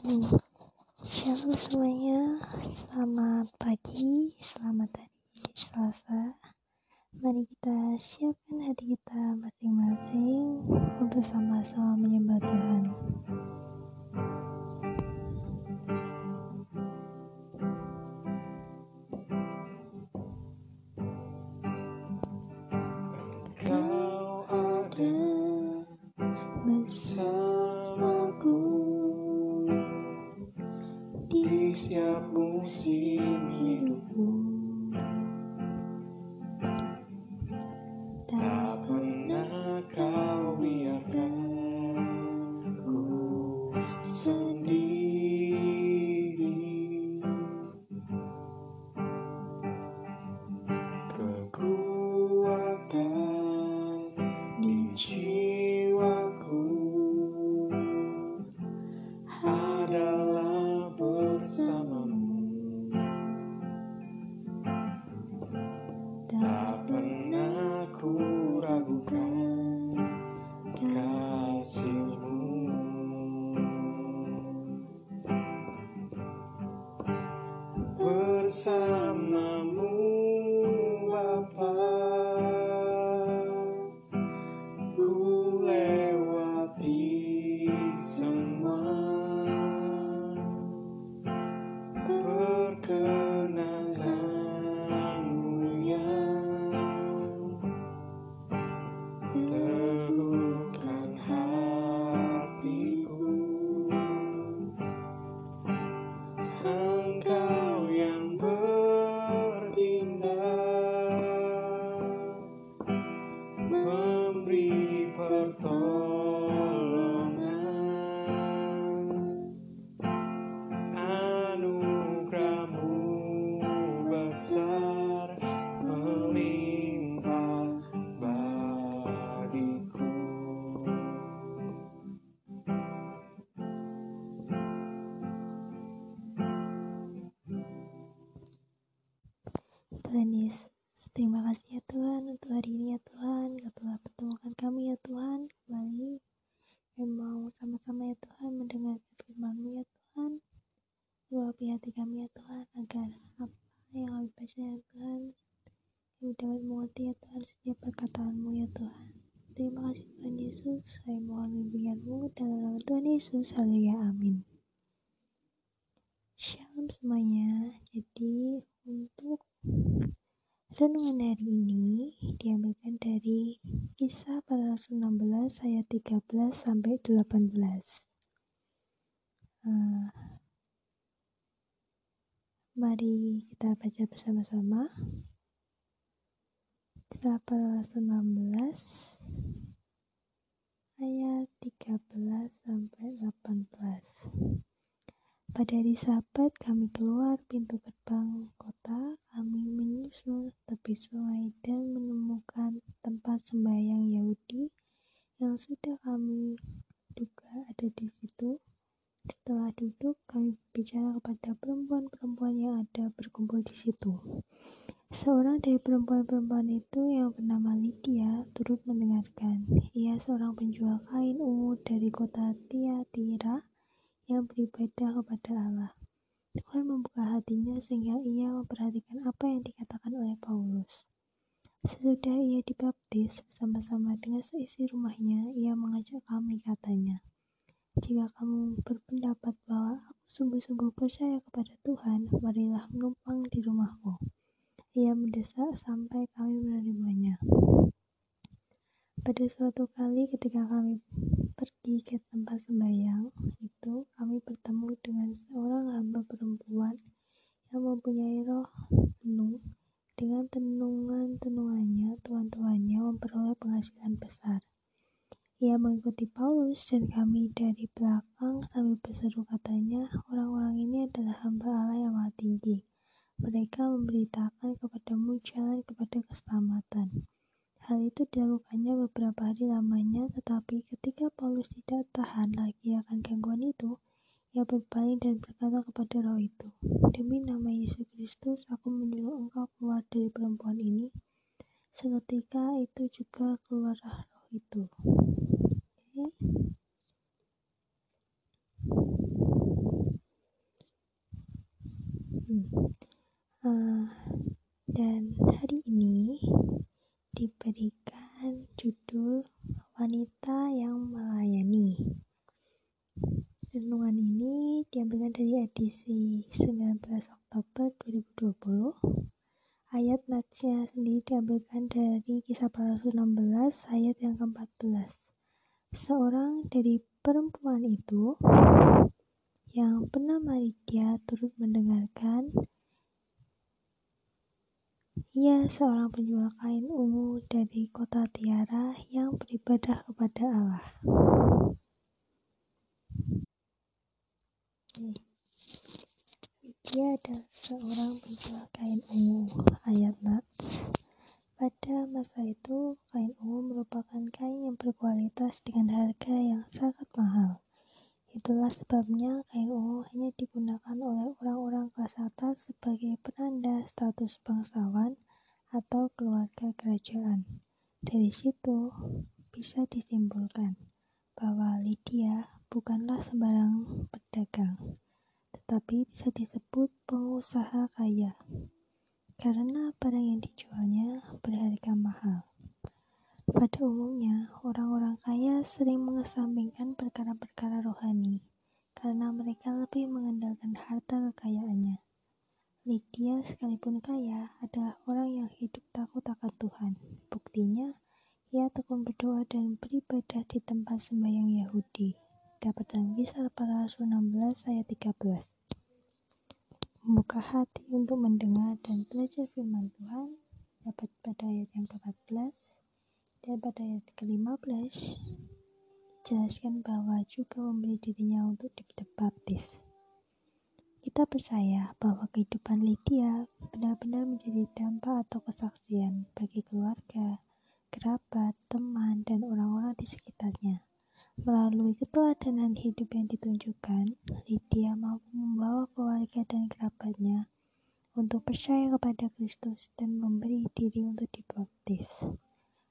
Shalom semuanya, selamat pagi, selamat hari Selasa. Mari kita siapkan hati kita masing-masing untuk sama-sama menyembah Tuhan. Tuhan Yesus, terima kasih ya Tuhan untuk hari ini ya Tuhan, Kau telah pertemukan kami ya Tuhan kembali. Kami mau sama-sama ya Tuhan mendengarkan firman-Mu ya Tuhan. Luapi hati kami ya Tuhan agar apa yang kami baca ya Tuhan, kami dapat mengerti ya Tuhan setiap perkataan-Mu ya Tuhan. Terima kasih Tuhan Yesus, saya mohon bimbingan-Mu dalam nama Tuhan Yesus. Haleluya, amin. Shalom semuanya. Jadi untuk renungan hari ini diambilkan dari Kisah Para Rasul 16 ayat 13 sampai 18. Mari kita baca bersama-sama. Kisah Para Rasul 16 ayat 13 sampai 18. Pada hari Sabat kami keluar pintu gerbang kota, kami menyusur tepi sungai dan menemukan tempat sembahyang Yahudi yang sudah kami duga ada di situ. Setelah duduk, kami berbicara kepada perempuan-perempuan yang ada berkumpul di situ. Seorang dari perempuan-perempuan itu yang bernama Lydia turut mendengarkan. Ia seorang penjual kain ungu dari kota Tiatira yang beribadah kepada Allah. Tuhan membuka hatinya sehingga ia memperhatikan apa yang dikatakan oleh Paulus. Sesudah ia dibaptis bersama-sama dengan seisi rumahnya, ia mengajak kami, katanya, "Jika kamu berpendapat bahwa aku sungguh-sungguh percaya kepada Tuhan, marilah menumpang di rumahku." Ia mendesak sampai kami menerimanya. Pada suatu kali ketika kami pergi ke tempat sembahyang itu, kami bertemu dengan seorang hamba perempuan yang mempunyai roh tenung. Dengan tenungan-tenungannya, tuan-tuannya memperoleh penghasilan besar. Ia mengikuti Paulus dan kami dari belakang sambil berseru, katanya, "Orang-orang ini adalah hamba Allah yang Maha Tinggi. Mereka memberitakan kepadamu jalan kepada keselamatan." Hal itu dilakukannya beberapa hari lamanya, tetapi ketika Paulus tidak tahan lagi akan gangguan itu, ia berpaling dan berkata kepada roh itu, "Demi nama Yesus Kristus, aku menyuruh engkau keluar dari perempuan ini." Seketika itu juga keluarlah roh itu. Dan hari ini diberikan judul wanita yang melayani. Renungan ini diambilkan dari edisi 19 Oktober 2020. Ayat natsnya sendiri diambilkan dari Kisah Para Rasul 16 ayat yang ke-14. Seorang dari perempuan itu yang bernama Lydia turut mendengarkan. Ia seorang penjual kain ungu dari kota Tiatira yang beribadah kepada Allah. Lydia adalah seorang penjual kain ungu. Ayat nats. Pada masa itu, kain ungu merupakan kain yang berkualitas dengan harga yang sangat mahal. Itulah sebabnya kain ungu hanya digunakan oleh orang-orang kelas atas sebagai penanda status bangsawan atau keluarga kerajaan. Dari situ bisa disimpulkan bahwa Lydia bukanlah sembarang pedagang, tetapi bisa disebut pengusaha kaya, karena barang yang dijualnya berharga mahal. Pada umumnya, orang-orang kaya sering mengesampingkan perkara-perkara rohani karena mereka lebih mengandalkan harta kekayaannya. Lydia sekalipun kaya adalah orang yang hidup takut akan Tuhan. Buktinya, ia tekun berdoa dan beribadah di tempat sembahyang Yahudi. Dapat dalam Kisah Para Rasul 16 ayat 13. Membuka hati untuk mendengar dan belajar firman Tuhan. Dapat pada ayat yang ke-14. Dan pada ayat ke-15, dijelaskan bahwa juga memberi dirinya untuk dibaptis. Kita percaya bahwa kehidupan Lydia benar-benar menjadi dampak atau kesaksian bagi keluarga, kerabat, teman, dan orang-orang di sekitarnya. Melalui keteladanan hidup yang ditunjukkan, Lydia mampu membawa keluarga dan kerabatnya untuk percaya kepada Kristus dan memberi diri untuk dibaptis.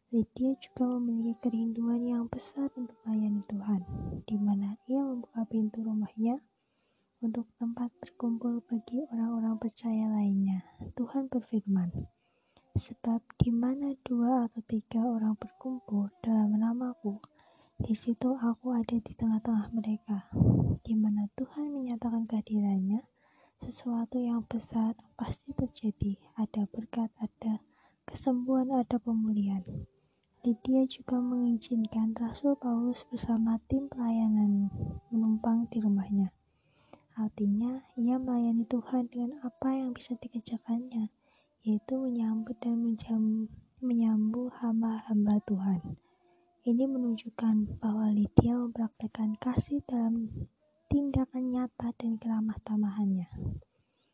Lydia juga memiliki kerinduan yang besar untuk melayani Tuhan, di mana ia membuka pintu rumahnya untuk tempat berkumpul bagi orang-orang percaya lainnya. Tuhan berfirman, "Sebab di mana 2 atau 3 orang berkumpul dalam namaku, di situ aku ada di tengah-tengah mereka." Di mana Tuhan menyatakan kehadirannya, sesuatu yang besar pasti terjadi. Ada berkat, ada kesembuhan, ada pemulihan. Lydia juga mengizinkan Rasul Paulus bersama tim pelayanan menumpang di rumahnya. Artinya, ia melayani Tuhan dengan apa yang bisa dikerjakannya, yaitu menyambut dan menyambut hamba-hamba Tuhan. Ini menunjukkan bahwa Lydia mempraktikkan kasih dalam tindakan nyata dan keramah tamahannya.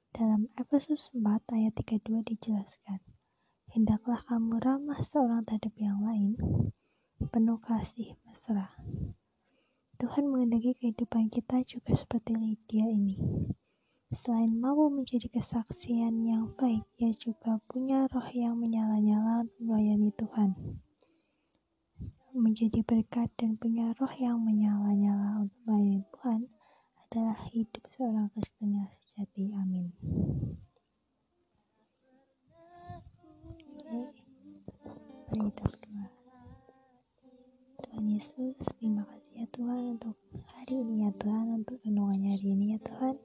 Dalam Efesus 4 ayat 32 dijelaskan, "Hendaklah kamu ramah seorang terhadap yang lain, penuh kasih mesra." Tuhan menghendaki kehidupan kita juga seperti Lydia ini. Selain mampu menjadi kesaksian yang baik, ia juga punya roh yang menyala-nyala melayani Tuhan. Menjadi berkat dan punya roh yang menyala-nyala untuk melayani Tuhan adalah hidup seorang Kristen yang sejati. Amin. Kita berdoa. Tuhan Yesus, terima kasih ya Tuhan untuk hari ini ya Tuhan, untuk renungannya hari ini ya Tuhan.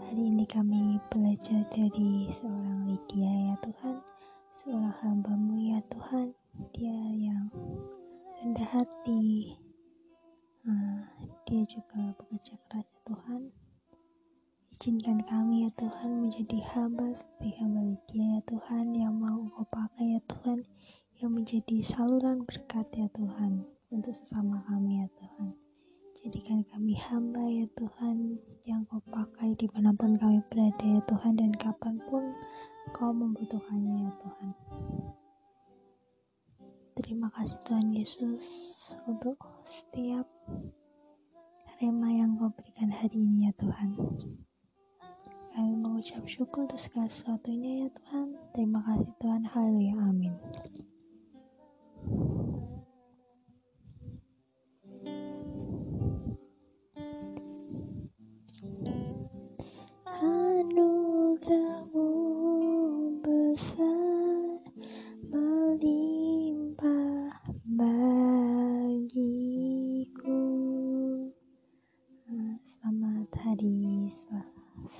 Hari ini kami belajar dari seorang Lydia ya Tuhan, seorang hamba-Mu ya Tuhan. Dia yang rendah hati, dia juga bekerja keras ya Tuhan. Izinkan kami ya Tuhan menjadi hamba seperti hamba Lydia ya Tuhan, yang mau Engkau pakai ya Tuhan, yang menjadi saluran berkat ya Tuhan untuk sesama kami ya Tuhan. Jadikan kami hamba ya Tuhan yang Kau pakai dimanapun kami berada ya Tuhan, dan kapanpun Kau membutuhkannya ya Tuhan. Terima kasih Tuhan Yesus untuk setiap rema yang Kau berikan hari ini ya Tuhan. Kami mengucap syukur untuk segala sesuatunya ya Tuhan. Terima kasih Tuhan. Haleluya. Amin. Anugerah.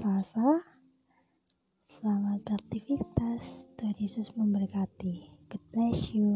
Selasa. Selamat beraktivitas. Tuhan Yesus memberkati. God bless you.